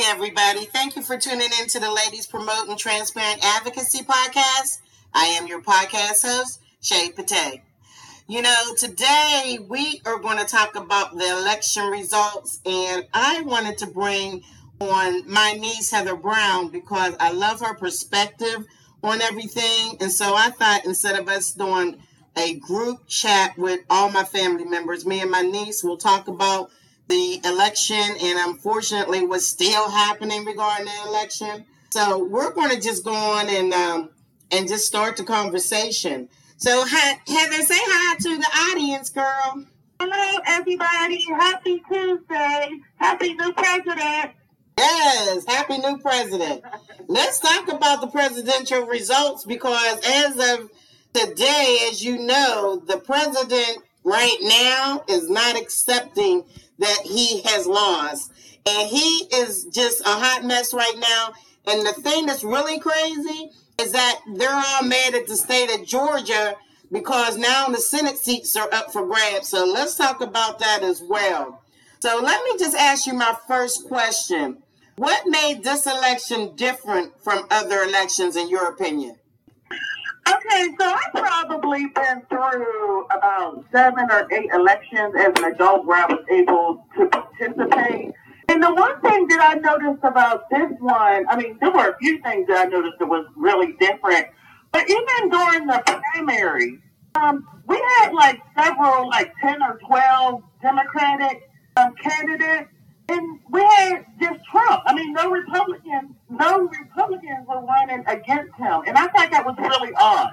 Hey, everybody. Thank you for tuning in to the Ladies Promoting Transparent Advocacy Podcast. I am your podcast host, Shay Patay. You know, today we are going to talk about the election results, and I wanted to bring on my niece, Heather Brown, because I love her perspective on everything. And so I thought instead of us doing a group chat with all my family members, me and my niece will talk about the election and unfortunately what's still happening regarding the election. So we're going to just go on and just start the conversation. So Heather, say hi to the audience, girl. Hello, everybody. Happy Tuesday. Happy new president. Yes, happy new president. Let's talk about the presidential results, because as of today, as you know, the president right now is not accepting that he has lost. And he is just a hot mess right now. And the thing that's really crazy is that they're all mad at the state of Georgia because now the Senate seats are up for grabs. So let's talk about that as well. So let me just ask you my first question. What made this election different from other elections, in your opinion? Okay, so I've probably been through about 7 or 8 elections as an adult where I was able to participate. And the one thing that I noticed about this one, I mean, there were a few things that I noticed that was really different. But even during the primary, we had several 10 or 12 Democratic candidates. And we had just Trump. I mean, no Republicans were running against him. And I thought that was really odd.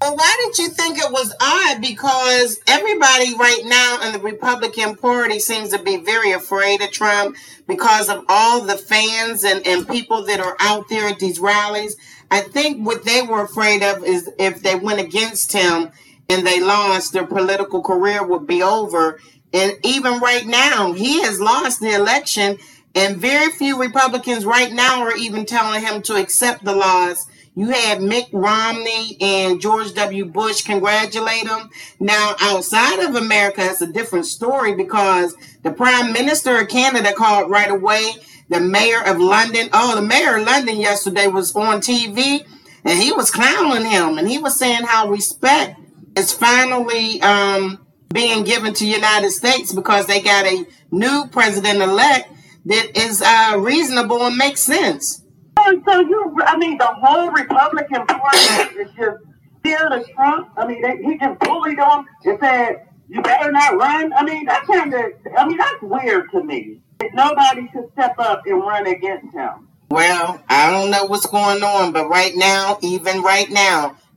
Well, why did you think it was odd? Because everybody right now in the Republican Party seems to be very afraid of Trump because of all the fans and people that are out there at these rallies. I think what they were afraid of is if they went against him and they lost, their political career would be over. And even right now, he has lost the election, and very few Republicans right now are even telling him to accept the loss. You had Mitt Romney and George W. Bush congratulate him. Now, outside of America, it's a different story because the Prime Minister of Canada called right away. The mayor of London, yesterday was on TV, and he was clowning him, and he was saying how respect is finally being given to United States because they got a new president-elect that is reasonable and makes sense. So the whole Republican Party is just scared of Trump. I mean, he just bullied them and said, you better not run. I mean, that's weird to me. Nobody should step up and run against him. Well, I don't know what's going on, but right now,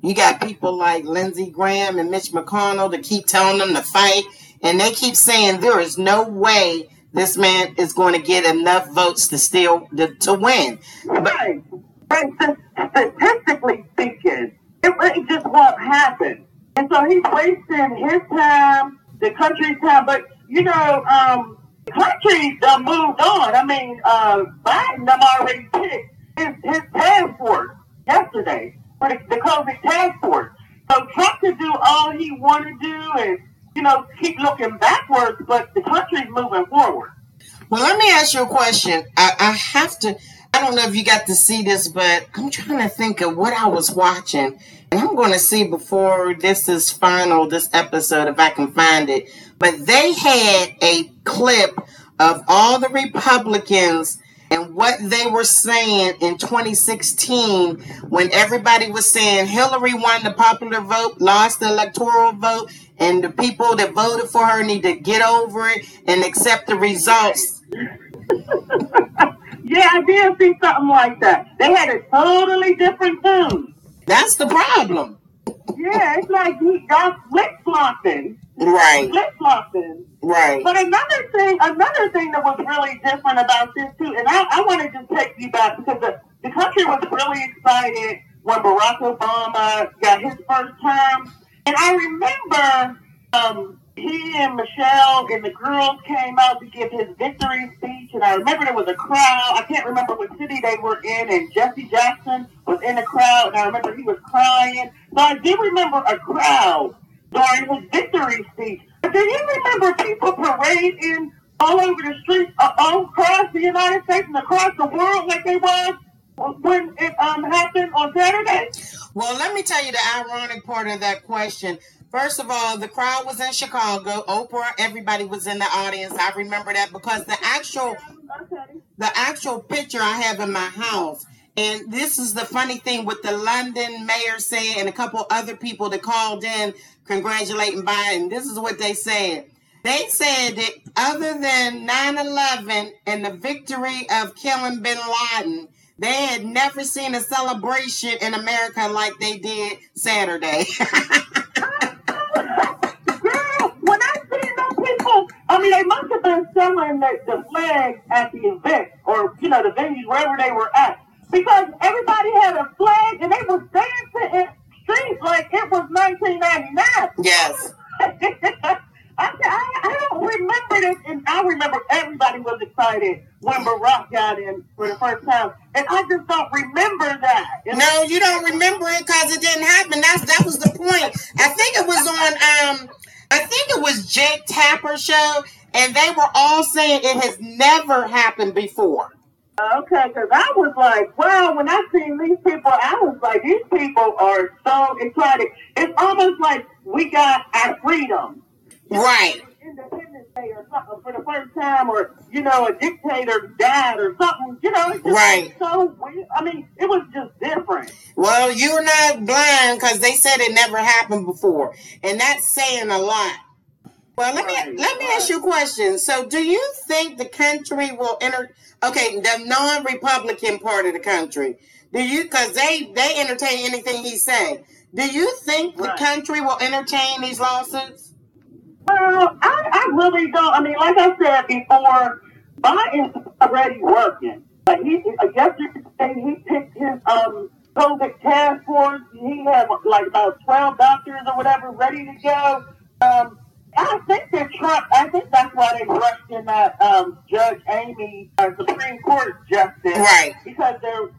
you got people like Lindsey Graham and Mitch McConnell to keep telling them to fight. And they keep saying there is no way this man is going to get enough votes to win. Right. But statistically speaking, it just won't happen. And so he's wasting his time, the country's time. But, the country moved on. I mean, Biden already picked his task force yesterday. For the COVID task force. So Trump could do all he want to do and, keep looking backwards, but the country's moving forward. Well, let me ask you a question. I don't know if you got to see this, but I'm trying to think of what I was watching. And I'm going to see before this is final, this episode, if I can find it. But they had a clip of all the Republicans and what they were saying in 2016 when everybody was saying Hillary won the popular vote, lost the electoral vote, and the people that voted for her need to get over it and accept the results. Yeah, I did see something like that. They had a totally different tune. That's the problem. Yeah, it's like he got flip-flopping. Right. Flip-flopping. Right. But another thing that was really different about this, too, and I want to just take you back, because the country was really excited when Barack Obama got his first term. And I remember he and Michelle and the girls came out to give his victory speech, and I remember there was a crowd. I can't remember what city they were in, and Jesse Jackson was in the crowd, and I remember he was crying. So I do remember a crowd during his victory speech. Do you remember people parading all over the streets, all across the United States and across the world like they was when it happened on Saturday? Well, let me tell you the ironic part of that question. First of all, the crowd was in Chicago. Oprah, everybody was in the audience. I remember that because the actual picture I have in my house. And this is the funny thing with the London mayor said and a couple other people that called in congratulating Biden. This is what they said. They said that other than 9/11 and the victory of killing bin Laden, they had never seen a celebration in America like they did Saturday. Girl, when I see those people, I mean, they must have been selling the flags at the event or, you know, the venues, wherever they were at. Because everybody had a flag and they was dancing in streets like it was 1999. Yes. I don't remember this. And I remember everybody was excited when Barack got in for the first time. And I just don't remember that. No, you don't remember it because it didn't happen. That was the point. I think it was on, I think it was Jake Tapper's show. And they were all saying it has never happened before. Okay, because I was like, wow, when I seen these people, I was like, these people are so excited. It's almost like we got our freedom. Right. Independence Day or something for the first time, or, you know, a dictator died or something, you know. It's just right. So weird. I mean, it was just different. Well, you're not blind because they said it never happened before. And that's saying a lot. Well, let me ask you a question. So do you think the country will enter... Okay, the non-Republican part of the country. Do you... Because they entertain anything he's saying. Do you think the country will entertain these lawsuits? Well, I really don't. I mean, like I said before, Biden's already working. Like yesterday, he picked his COVID task force. He had, like, about 12 doctors or whatever ready to go. I think that's why they rushed in that Judge Amy, Supreme Court Justice. Right. Because they're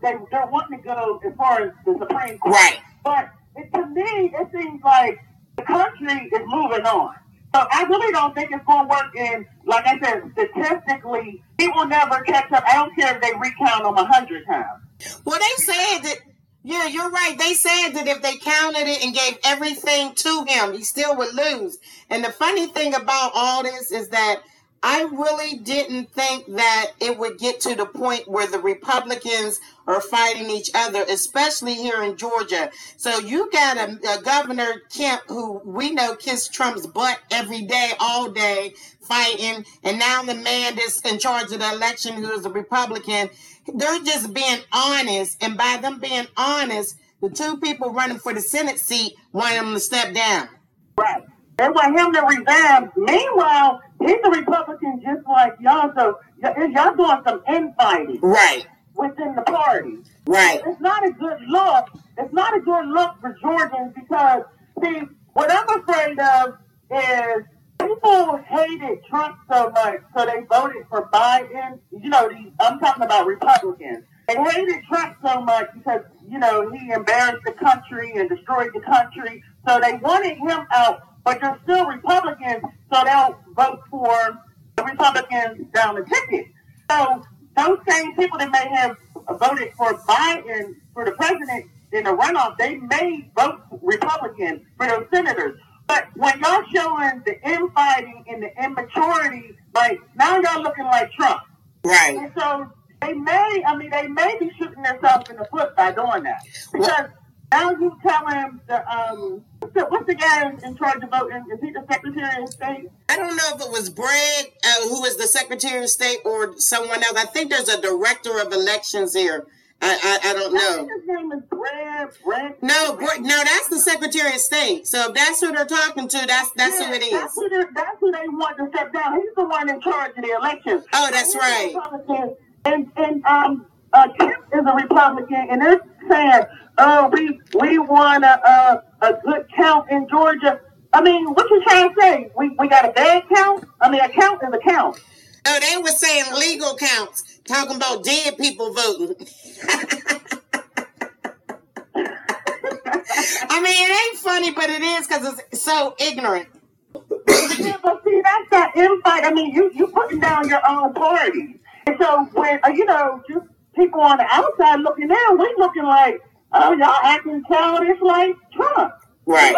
wanting to go as far as the Supreme Court. Right. But to me, it seems like the country is moving on. So I really don't think it's going to work. And like I said, statistically, it will never catch up. I don't care if they recount them 100 times. Well, they said that. Yeah, you're right. They said that if they counted it and gave everything to him, he still would lose. And the funny thing about all this is that I really didn't think that it would get to the point where the Republicans are fighting each other, especially here in Georgia. So you got a Governor Kemp, who we know kissed Trump's butt every day, all day, fighting. And now the man that's in charge of the election, who is a Republican, they're just being honest, and by them being honest, the two people running for the Senate seat want him to step down. Right. They want him to resign. Meanwhile, he's a Republican just like y'all, so y'all doing some infighting. Right. Within the party. Right. It's not a good look. It's not a good look for Georgians because, see, what I'm afraid of is people hated Trump so much, so they voted for Biden. You know, I'm talking about Republicans. They hated Trump so much because, you know, he embarrassed the country and destroyed the country. So they wanted him out, but they're still Republicans, so they'll vote for the Republicans down the ticket. So those same people that may have voted for Biden for the president in the runoff, they may vote Republican for those senators. But when y'all showing the infighting and the immaturity, like, now y'all looking like Trump. Right. And so they may be shooting themselves in the foot by doing that. Because now you telling what's the guy in charge of voting? Is he the Secretary of State? I don't know if it was Brad, who is the Secretary of State, or someone else. I think there's a director of elections here. I don't know. I think his name is Brad. No, that's the Secretary of State. So if that's who they're talking to, that's who it is. That's who they want to step down. He's the one in charge of the election. Oh, that's right. And Kemp is a Republican, and they're saying, "Oh, we want a good count in Georgia." I mean, what you trying to say? We got a bad count? I mean, a count is a count. Oh, they were saying legal counts, talking about dead people voting. I mean, it ain't funny, but it is because it's so ignorant. Yeah, but see, that's that infight. I mean, you putting down your own party. And so when, just people on the outside looking in, we looking like, oh, y'all acting childish like Trump. Right.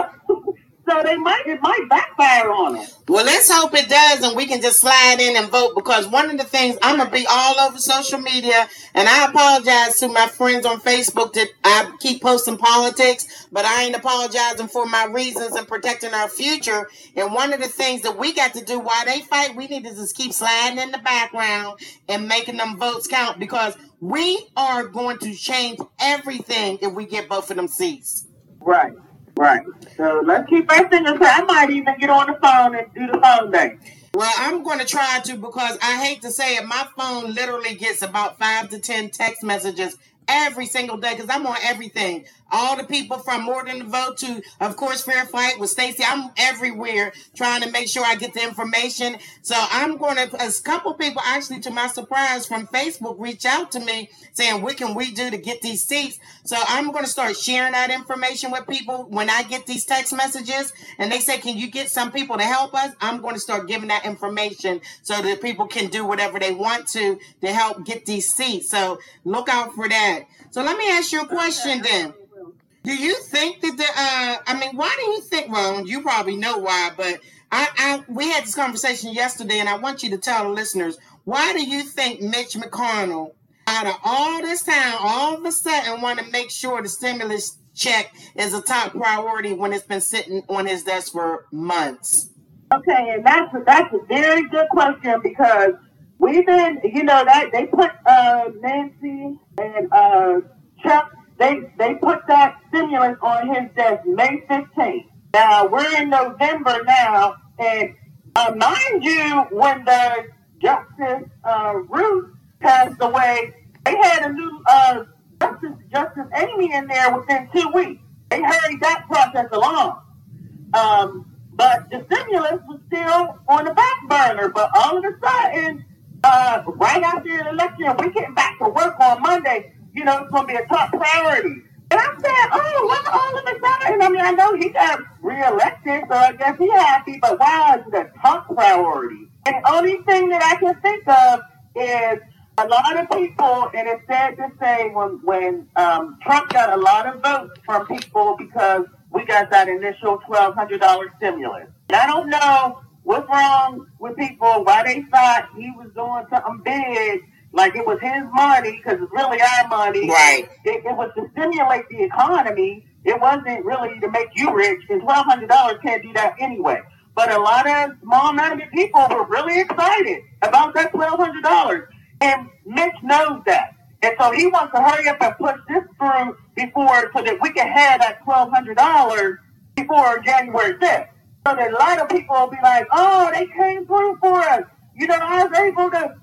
So it might backfire on us. Well, let's hope it does, and we can just slide in and vote, because one of the things, I'm going to be all over social media, and I apologize to my friends on Facebook that I keep posting politics, but I ain't apologizing for my reasons and protecting our future. And one of the things that we got to do while they fight, we need to just keep sliding in the background and making them votes count, because we are going to change everything if we get both of them seats. Right. Right. So let's keep our fingers crossed. I might even get on the phone and do the phone thing. Well, I'm going to try to, because I hate to say it, my phone literally gets about 5 to 10 text messages every single day, because I'm on everything. All the people from More Than a Vote to, of course, Fair Fight with Stacey. I'm everywhere trying to make sure I get the information. So I'm going to, a couple people actually, to my surprise, from Facebook reach out to me saying, what can we do to get these seats? So I'm going to start sharing that information with people when I get these text messages. And they say, can you get some people to help us? I'm going to start giving that information so that people can do whatever they want to help get these seats. So look out for that. So let me ask you a question then. Do you think that why do you think, well, you probably know why, but we had this conversation yesterday, and I want you to tell the listeners, why do you think Mitch McConnell, out of all this time, all of a sudden want to make sure the stimulus check is a top priority when it's been sitting on his desk for months? Okay, and that's a very good question, because we've been, that they put Nancy and Chuck, They put that stimulus on his desk May 15th. Now, we're in November now, and mind you, when the Justice Ruth passed away, they had a new Justice Amy in there within 2 weeks. They hurried that process along. But the stimulus was still on the back burner, but all of a sudden, right after the election, we're getting back to work on Monday. It's going to be a top priority. And I said, oh, look, all of a sudden. I mean, I know he got reelected, so I guess he's happy, but wow, is it a top priority? And the only thing that I can think of is a lot of people, and it's sad to say when Trump got a lot of votes from people because we got that initial $1,200 stimulus. And I don't know what's wrong with people, why they thought he was doing something big, like it was his money, because it's really our money. Right. It was to stimulate the economy. It wasn't really to make you rich, and $1,200 can't do that anyway. But a lot of small-minded people were really excited about that $1,200, and Mitch knows that. And so he wants to hurry up and push this through so that we can have that $1,200 before January 5th. So that a lot of people will be like, oh, they came through for us. I was able to,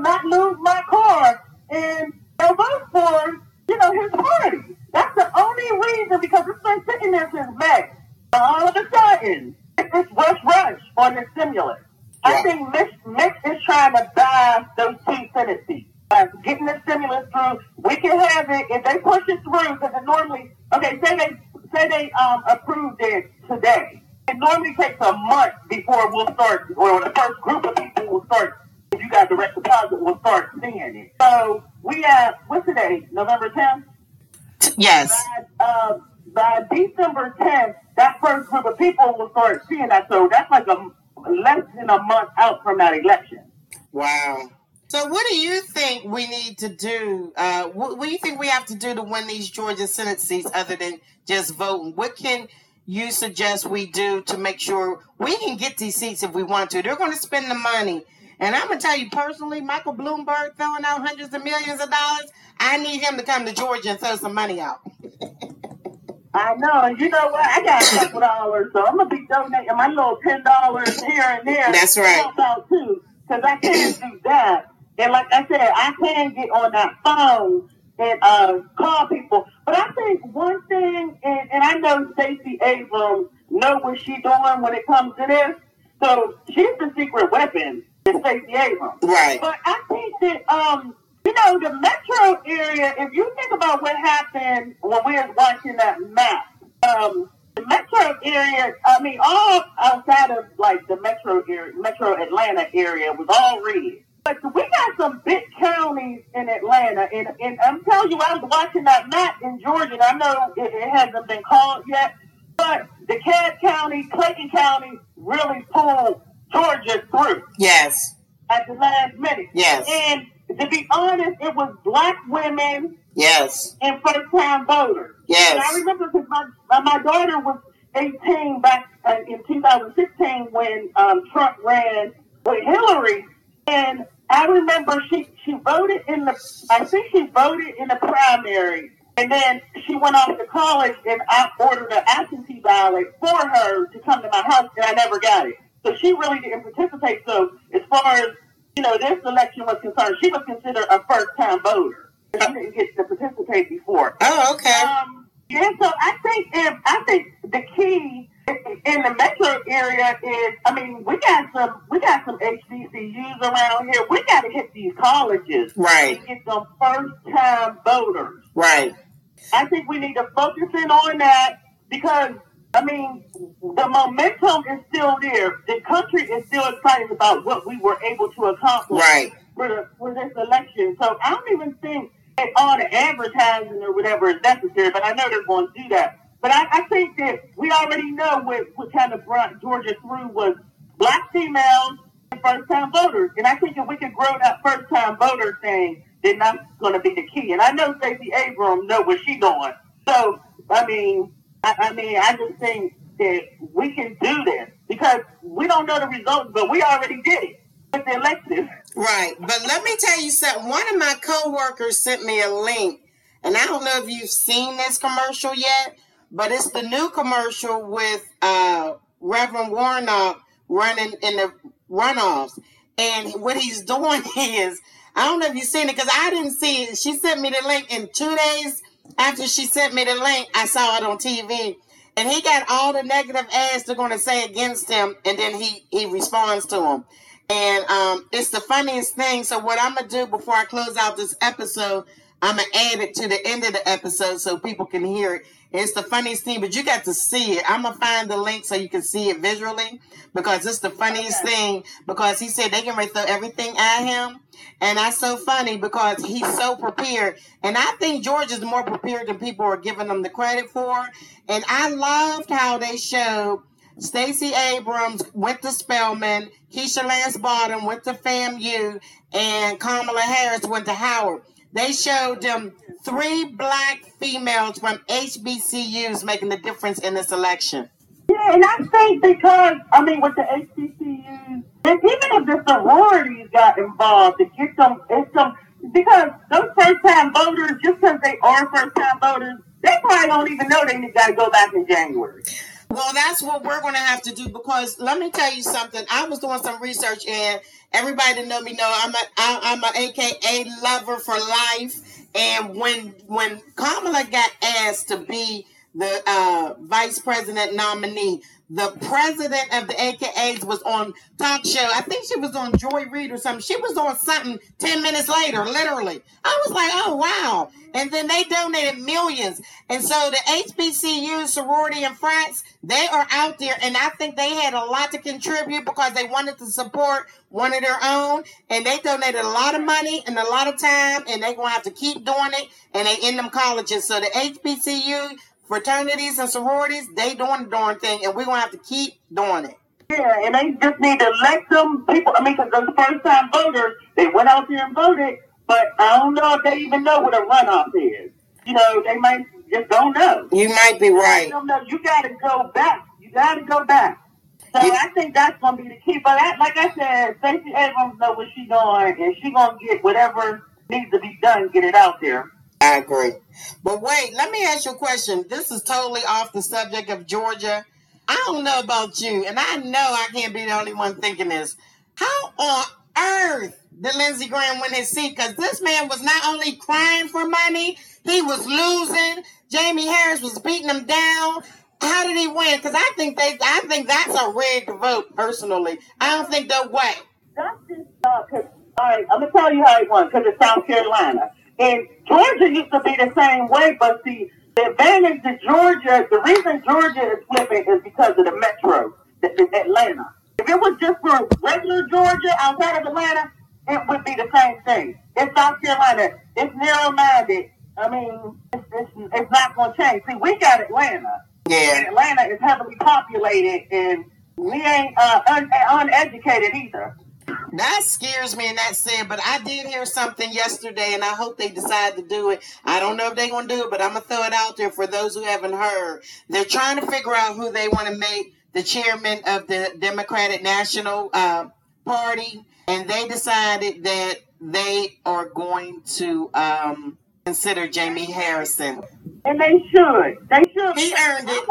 not lose my car and vote for, his party. That's the only reason, because it's been sitting there since May. All of a sudden, it's this rush on the stimulus. Yeah. I think Mitch is trying to buy those two Senate seats. By getting the stimulus through, we can have it. If they push it through, because it normally, say they approved it today. It normally takes a month before we'll start, or the first group of people will start, if you got direct deposit, will start seeing it. So we have, what's today, November 10th? Yes. By December 10th, that first group of people will start seeing that. So that's like less than a month out from that election. Wow. So what do you think we need to do? What do you think we have to do to win these Georgia Senate seats other than just voting? What can you suggest we do to make sure we can get these seats if we want to? They're going to spend the money. And I'm going to tell you personally, Michael Bloomberg throwing out hundreds of millions of dollars, I need him to come to Georgia and throw some money out. I know. You know what? I got a couple dollars, so I'm going to be donating my little $10 here and there. That's right. Help out too, because I can't do that. And like I said, I can get on that phone and call people. But I think one thing, and I know Stacey Abrams knows what she's doing when it comes to this, so she's the secret weapon, is Stacey Abrams. Right. But I think that, the metro area, if you think about what happened when we were watching that map, The metro area, I mean, all outside of like the metro area, metro Atlanta area was all red. But we got some big counties in Atlanta. And I'm telling you, I was watching that map in Georgia, and I know it hasn't been called yet, but DeKalb County, Clayton County really pulled Georgia through. Yes. At the last minute. Yes. And to be honest, it was black women. Yes. And first-time voters. Yes. And I remember because my daughter was 18 back in 2016 when Trump ran with Hillary. And I remember she voted in the primary. And then she went off to college, and I ordered an absentee ballot for her to come to my house, and I never got it. So she really didn't participate. So as far as, you know, this election was concerned, she was considered a first-time voter. She didn't get to participate before. Oh, okay. So I think the key in the metro area is, I mean, we got some HBCUs around here. We got to hit these colleges, right? And get some first-time voters, right? I think we need to focus in on that because, I mean, the momentum is still there. The country is still excited about what we were able to accomplish, right, for this election. So I don't even think that all the advertising or whatever is necessary, but I know they're going to do that. But I think that we already know what kind of brought Georgia through was black females and first-time voters. And I think if we can grow that first-time voter thing, then that's going to be the key. And I know Stacey Abrams knows what she's doing. So, I just think that we can do this because we don't know the results, but we already did it with the election. Right. But let me tell you something. One of my coworkers sent me a link, and I don't know if you've seen this commercial yet, but it's the new commercial with Reverend Warnock running in the runoffs. And what he's doing is, I don't know if you've seen it because I didn't see it. She sent me the link, and 2 days after she sent me the link, I saw it on TV. And he got all the negative ads they're going to say against him, and then he responds to them. And it's the funniest thing. So what I'm going to do before I close out this episode, I'm going to add it to the end of the episode so people can hear it. It's the funniest thing, but you got to see it. I'm going to find the link so you can see it visually because it's the funniest thing because he said they can throw everything at him. And that's so funny because he's so prepared. And I think George is more prepared than people are giving him the credit for. And I loved how they showed Stacey Abrams went to Spelman, Keisha Lance Bottom went to FAMU, and Kamala Harris went to Howard. They showed them 3 black females from HBCUs making the difference in this election. Yeah, and I think because, I mean, with the HBCUs, and even if the sororities got involved to get them, because those first-time voters, just because they are first-time voters, they probably don't even know they got to go back in January. Well, that's what we're going to have to do because let me tell you something. I was doing some research and everybody that know me know I'm an AKA lover for life. And when Kamala got asked to be the vice president nominee, the president of the AKAs was on talk show. I think she was on Joy Reid or something. She was on something 10 minutes later, literally. I was like, oh, wow. And then they donated millions. And so the HBCU sorority and frats, they are out there. And I think they had a lot to contribute because they wanted to support one of their own. And they donated a lot of money and a lot of time. And they're going to have to keep doing it. And they in them colleges. So the HBCU fraternities and sororities, they doing the darn thing, and we're going to have to keep doing it. Yeah, and they just need to let them people, I mean, because those first-time voters, they went out there and voted, but I don't know if they even know what a runoff is. You know, they might just don't know. You might be right. You got to go back. So yeah. I think that's going to be the key. But like I said, Stacey Abrams knows what she's doing, and she's going to get whatever needs to be done, get it out there. I agree. But wait, let me ask you a question. This is totally off the subject of Georgia. I don't know about you, and I know I can't be the only one thinking this. How on earth did Lindsey Graham win his seat? Because this man was not only crying for money, he was losing. Jaime Harris was beating him down. How did he win? Because I think that's a rig to vote, personally. I don't think they'll wait. That's just, all right, I'm going to tell you how he won, because it's South Carolina. And Georgia used to be the same way, but see, The advantage that Georgia, the reason Georgia is flipping is because of the metro, Atlanta. If it was just for regular Georgia outside of Atlanta, it would be the same thing. It's South Carolina. It's narrow-minded. I mean, it's not going to change. See, we got Atlanta. Yeah. And Atlanta is heavily populated, and we ain't uneducated either. That scares me, and that's sad. But I did hear something yesterday, and I hope they decide to do it. I don't know if they're going to do it, but I'm going to throw it out there for those who haven't heard. They're trying to figure out who they want to make the chairman of the Democratic National Party, and they decided that they are going to consider Jaime Harrison. And they should. They should. He earned it. I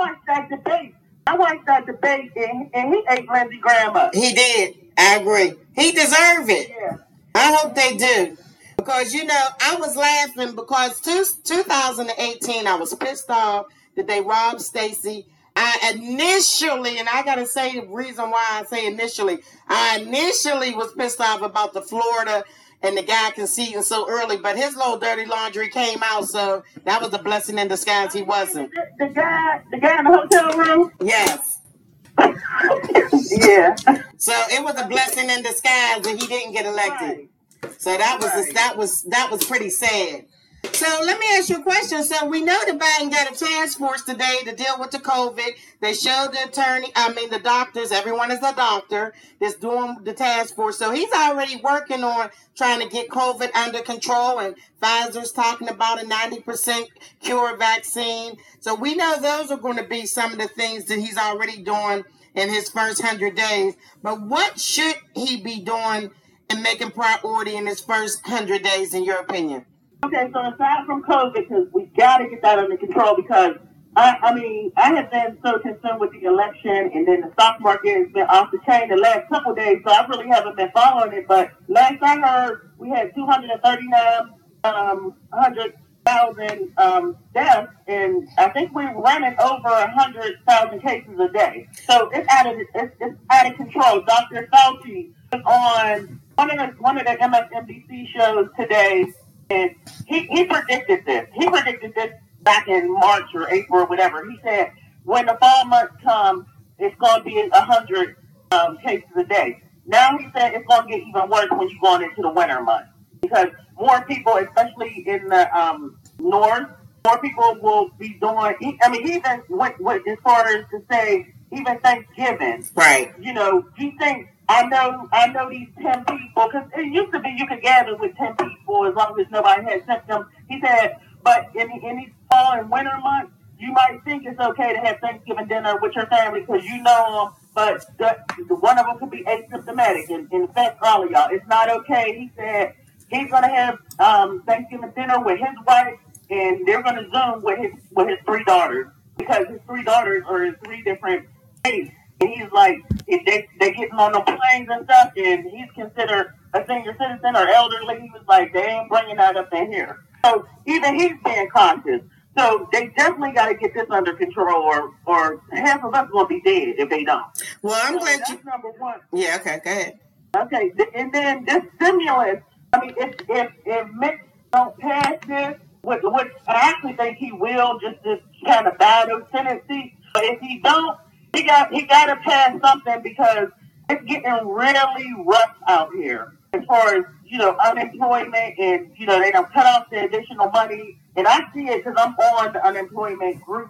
watched that debate. And he ate Lindsey Graham up. He did. I agree. He deserved it. Yeah. I hope they do. Because, you know, I was laughing because 2018, I was pissed off that they robbed Stacey. I initially, and I got to say the reason why I say initially, I initially was pissed off about the Florida and the guy conceding so early, but his little dirty laundry came out, so that was a blessing in disguise. He wasn't. The guy in the hotel room? Yes. Yeah. So it was a blessing in disguise that he didn't get elected. Right. So that was right. that was pretty sad. So let me ask you a question. So we know that Biden got a task force today to deal with the COVID. They showed the doctors, everyone is a doctor that's doing the task force. So he's already working on trying to get COVID under control, and Pfizer's talking about a 90% cure vaccine. So we know those are going to be some of the things that he's already doing in his first 100 days. But what should he be doing and making priority in his first 100 days, in your opinion? Okay, so aside from COVID, because we got to get that under control, because I have been so concerned with the election, and then the stock market has been off the chain the last couple of days, so I really haven't been following it. But last I heard, we had 239,100,000 deaths, and I think we're running over 100,000 cases a day. So it's out of control. Dr. Fauci was on one of the MSNBC shows today. And he predicted this. He predicted this back in March or April or whatever. He said, when the fall months come, it's going to be 100 cases a day. Now he said it's going to get even worse when you're going into the winter months, because more people, especially in the north, more people will be doing. I mean, he even went as far as to say even Thanksgiving. Right. You know, he thinks. I know these 10 people, because it used to be you could gather with 10 people as long as nobody had symptoms. He said, but in these fall and winter months, you might think it's okay to have Thanksgiving dinner with your family because you know them, but the one of them could be asymptomatic and infect all of y'all. It's not okay. He said he's going to have Thanksgiving dinner with his wife, and they're going to Zoom with his three daughters, because his three daughters are in three different states. And he's like, if they're getting on the planes and stuff, and he's considered a senior citizen or elderly, he was like, they ain't bringing that up in here. So even he's being conscious. So they definitely got to get this under control, or half of us will be dead if they don't. Well, I'm glad that's number one. Yeah, okay, go ahead. Okay, and then this stimulus, I mean, if Mitch don't pass this, which I actually think he will, just this kind of bad tendency, but if he don't, He got to pass something, because it's getting really rough out here as far as, you know, unemployment, and, you know, they don't cut off the additional money. And I see it because I'm on the unemployment group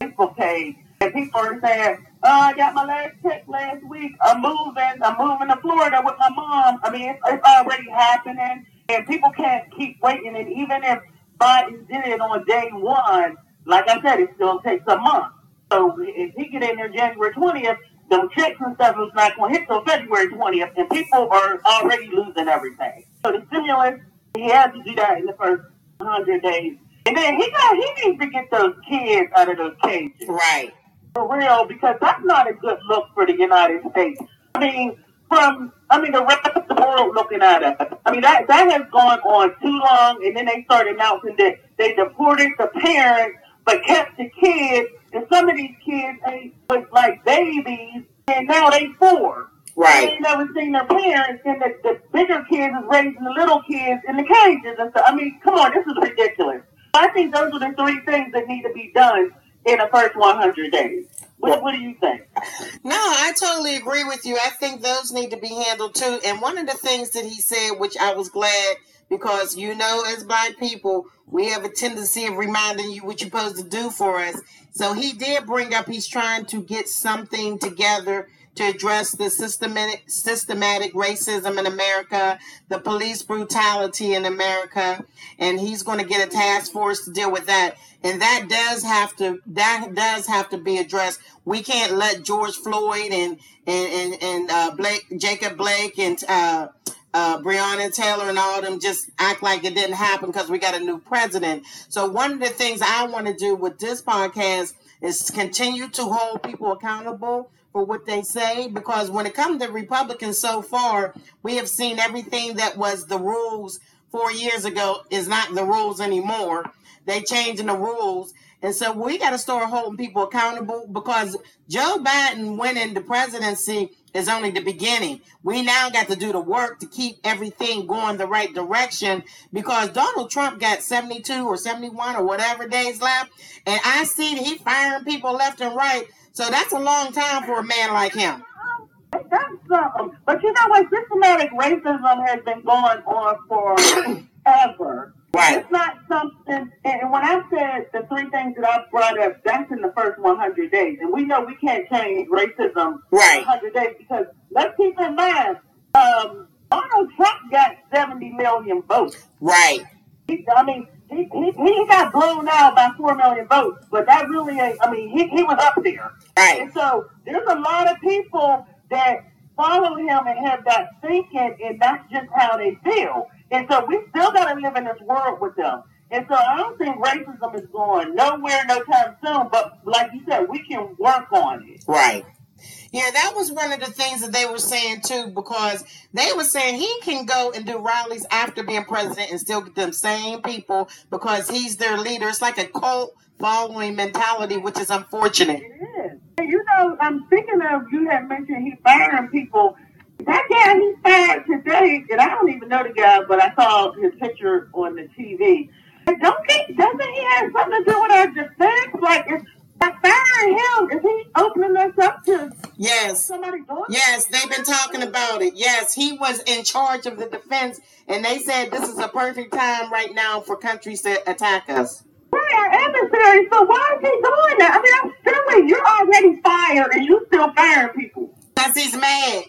Facebook page, and people are saying, oh, I got my last check last week. I'm moving to Florida with my mom. I mean, it's already happening, and people can't keep waiting. And even if Biden did it on day one, like I said, it still takes a month. So if he get in there January 20th, those checks and stuff is not going to hit till February 20th, and people are already losing everything. So the stimulus, he has to do that in the first 100 days. And then he needs to get those kids out of those cages. Right. For real, because that's not a good look for the United States. I mean, the rest of the world looking at us. I mean, that has gone on too long, and then they start announcing that they deported the parents but kept the kids. And some of these kids look like babies, and now they 4. Right. They ain't never seen their parents, and the bigger kids is raising the little kids in the cages and stuff. I mean, come on, this is ridiculous. I think those are the three things that need to be done in the first 100 days. What do you think? No, I totally agree with you. I think those need to be handled too. And one of the things that he said, which I was glad, because, you know, as Black people, we have a tendency of reminding you what you're supposed to do for us. So he did bring up he's trying to get something together to address the systematic racism in America, the police brutality in America, and he's going to get a task force to deal with that. And that does have to be addressed. We can't let George Floyd and Jacob Blake and Breonna Taylor and all of them just act like it didn't happen because we got a new president. So one of the things I want to do with this podcast is continue to hold people accountable for what they say, because when it comes to Republicans so far, we have seen everything that was the rules 4 years ago is not the rules anymore. They changing the rules. And so we got to start holding people accountable, because Joe Biden winning the presidency is only the beginning. We now got to do the work to keep everything going the right direction, because Donald Trump got 72 or 71 or whatever days left. And I see that he firing people left and right. So that's a long time for a man like him. That's something. But you know what? Systematic racism has been going on forever. Right. It's not something, and when I said the three things that I brought up, that's in the first 100 days. And we know we can't change racism in 100 days, because let's keep in mind, Donald Trump got 70 million votes. Right. He got blown out by 4 million votes, but that really ain't, he was up there. Right. And so there's a lot of people that follow him and have that thinking, and that's just how they feel. And so we still got to live in this world with them. And so I don't think racism is going nowhere, no time soon. But like you said, we can work on it. Right. Yeah, that was one of the things that they were saying, too, because they were saying he can go and do rallies after being president and still get them same people because he's their leader. It's like a cult following mentality, which is unfortunate. It is. You know, I'm thinking of, you had mentioned he firing people. That guy he fired today, and I don't even know the guy, but I saw his picture on the TV. Doesn't he have something to do with our defense? Like, if by firing him, is he opening us up to somebody going? Yes, they've been talking about it. Yes, he was in charge of the defense, and they said this is a perfect time right now for countries to attack us. Right, our adversaries, so why is he doing that? You're already fired, and you still firing people. Because he's mad.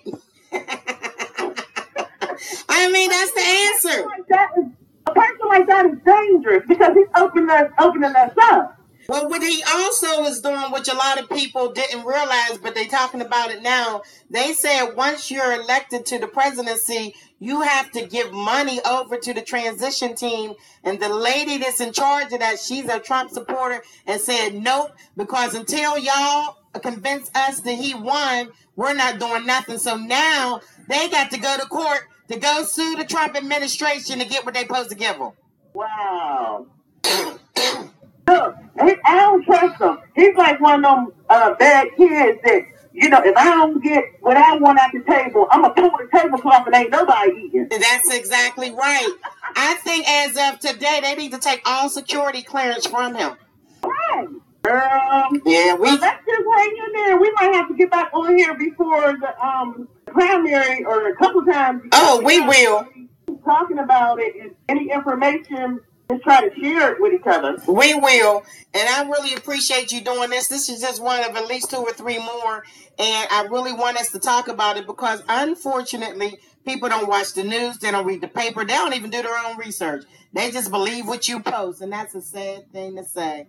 I mean, that's the answer. A person like that is dangerous, because he's opening us up. Well, what he also is doing, which a lot of people didn't realize, but they're talking about it now, they said once you're elected to the presidency, you have to give money over to the transition team. And the lady that's in charge of that, she's a Trump supporter, and said, nope, because until y'all convince us that he won, we're not doing nothing. So now they got to go to court to go sue the Trump administration to get what they're supposed to give them. Wow. Look, I don't trust him. He's like one of them bad kids that, you know, if I don't get what I want at the table, I'm going to pull the tablecloth and ain't nobody eating. That's exactly right. I think as of today, they need to take all security clearance from him. Right. Well, let's just hang in there. We might have to get back on here before the primary, or a couple times. Oh, we will. Talking about it, and any information, just try to share it with each other. We will. And I really appreciate you doing this. This is just one of at least 2 or 3 more. And I really want us to talk about it, because unfortunately, people don't watch the news. They don't read the paper. They don't even do their own research. They just believe what you post. And that's a sad thing to say.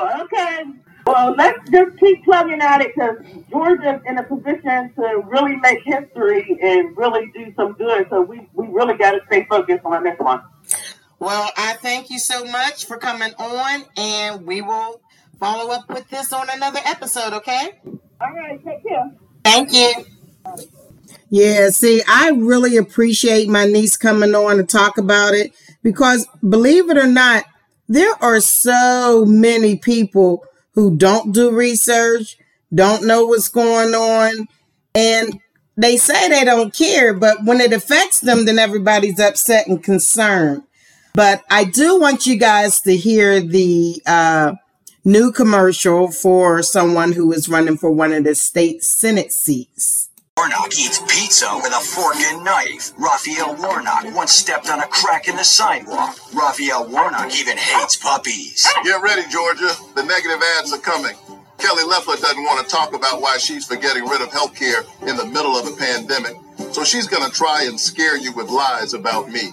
Okay, well, let's just keep plugging at it, because Georgia's in a position to really make history and really do some good, so we really got to stay focused on this one. Well, I thank you so much for coming on, and we will follow up with this on another episode, okay? All right, take care. Thank you. Yeah, see, I really appreciate my niece coming on to talk about it, because believe it or not, there are so many people who don't do research, don't know what's going on, and they say they don't care, but when it affects them, then everybody's upset and concerned. But I do want you guys to hear the new commercial for someone who is running for one of the state Senate seats. Warnock eats pizza with a fork and knife. Raphael Warnock once stepped on a crack in the sidewalk. Raphael Warnock even hates puppies. Get ready, Georgia. The negative ads are coming. Kelly Loeffler doesn't want to talk about why she's for getting rid of health care in the middle of a pandemic. So she's going to try and scare you with lies about me.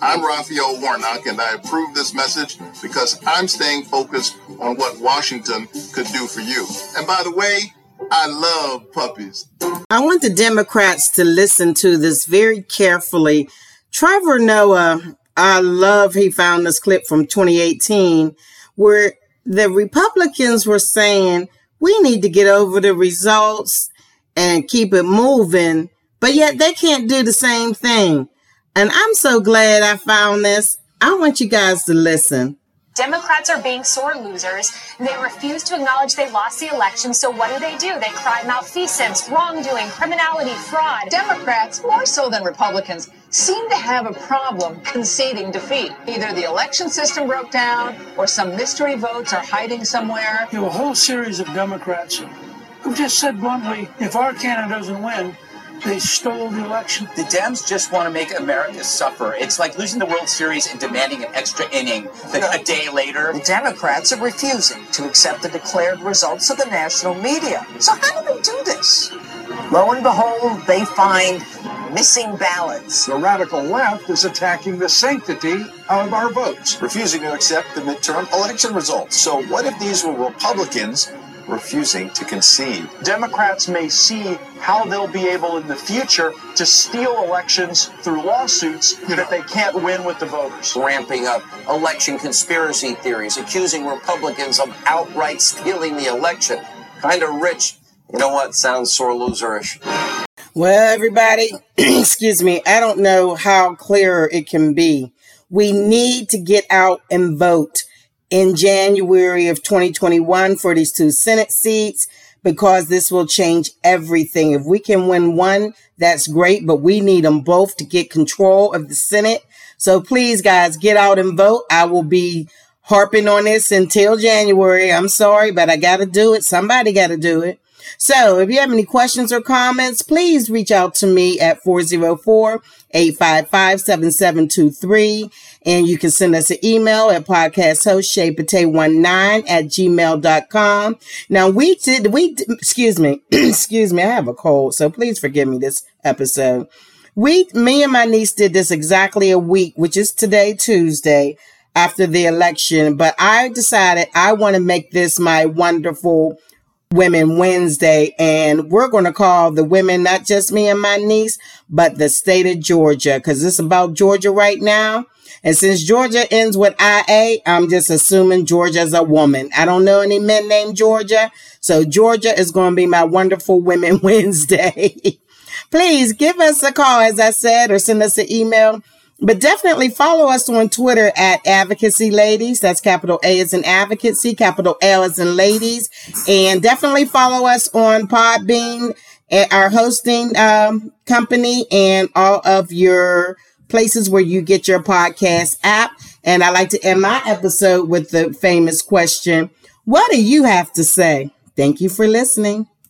I'm Raphael Warnock, and I approve this message because I'm staying focused on what Washington could do for you. And by the way, I love puppies. I want the Democrats to listen to this very carefully. Trevor Noah, I love he found this clip from 2018 where the Republicans were saying, we need to get over the results and keep it moving. But yet they can't do the same thing. And I'm so glad I found this. I want you guys to listen. Democrats are being sore losers. They refuse to acknowledge they lost the election. So what do? They cry malfeasance, wrongdoing, criminality, fraud. Democrats, more so than Republicans, seem to have a problem conceding defeat. Either the election system broke down or some mystery votes are hiding somewhere. There were a whole series of Democrats who just said bluntly, if our candidate doesn't win, they stole the election. The Dems just want to make America suffer. It's like losing the World Series and demanding an extra inning a day later. The Democrats are refusing to accept the declared results of the national media. So how do they do this? Lo and behold, they find missing ballots. The radical left is attacking the sanctity of our votes, refusing to accept the midterm election results. So what if these were Republicans refusing to concede? Democrats may see how they'll be able in the future to steal elections through lawsuits that they can't win with the voters. Ramping up election conspiracy theories, accusing Republicans of outright stealing the election. Kind of rich. You know what? Sounds sore loserish. Well, everybody, excuse me, I don't know how clearer it can be. We need to get out and vote in January of 2021 for these two Senate seats, because this will change everything. If we can win one, that's great, but we need them both to get control of the Senate. So please, guys, get out and vote. I will be harping on this until January. I'm sorry, but I got to do it. Somebody got to do it. So if you have any questions or comments, please reach out to me at 404-855-7723. And you can send us an email at podcasthostshaypatay19@gmail.com. Now excuse me, I have a cold, so please forgive me this episode. Me and my niece did this exactly a week, which is today, Tuesday, after the election. But I decided I want to make this my wonderful Women Wednesday, and we're going to call the women, not just me and my niece, but the state of Georgia, because it's about Georgia right now. And since Georgia ends with IA, I'm just assuming Georgia's a woman. I don't know any men named Georgia, so Georgia is going to be my wonderful Women Wednesday. Please give us a call, as I said, or send us an email. But definitely follow us on Twitter at Advocacy Ladies. That's capital A as in advocacy, capital L as in ladies. And definitely follow us on Podbean, our hosting company, and all of your places where you get your podcast app. And I like to end my episode with the famous question, what do you have to say? Thank you for listening.